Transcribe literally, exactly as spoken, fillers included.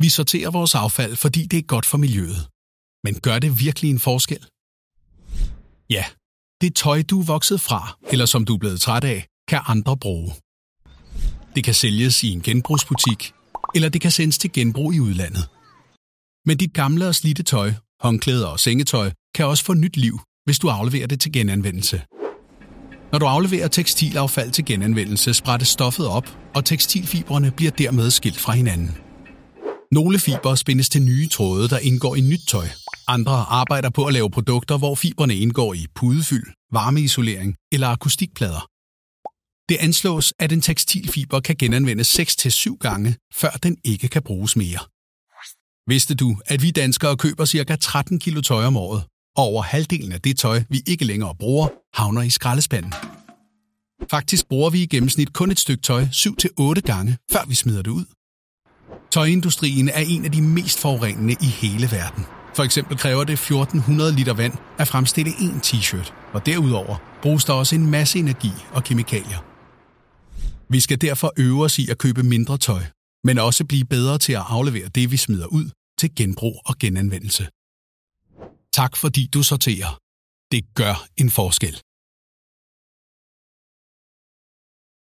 Vi sorterer vores affald, fordi det er godt for miljøet. Men gør det virkelig en forskel? Ja, det tøj, du er vokset fra, eller som du er blevet træt af, kan andre bruge. Det kan sælges i en genbrugsbutik, eller det kan sendes til genbrug i udlandet. Men dit gamle og slidte tøj, håndklæder og sengetøj kan også få nyt liv, hvis du afleverer det til genanvendelse. Når du afleverer tekstilaffald til genanvendelse, sprættes stoffet op, og tekstilfibrene bliver dermed skilt fra hinanden. Nogle fibre spændes til nye tråde, der indgår i nyt tøj. Andre arbejder på at lave produkter, hvor fibrene indgår i pudefyld, varmeisolering eller akustikplader. Det anslås, at en tekstilfiber kan genanvendes seks til syv gange, før den ikke kan bruges mere. Vidste du, at vi danskere køber ca. tretten kilo tøj om året, og over halvdelen af det tøj, vi ikke længere bruger, havner i skraldespanden? Faktisk bruger vi i gennemsnit kun et stykke tøj syv til otte gange, før vi smider det ud. Tøjindustrien er en af de mest forurenende i hele verden. For eksempel kræver det fjorten hundrede liter vand at fremstille én t-shirt, og derudover bruges der også en masse energi og kemikalier. Vi skal derfor øve os i at købe mindre tøj, men også blive bedre til at aflevere det, vi smider ud, til genbrug og genanvendelse. Tak fordi du sorterer. Det gør en forskel.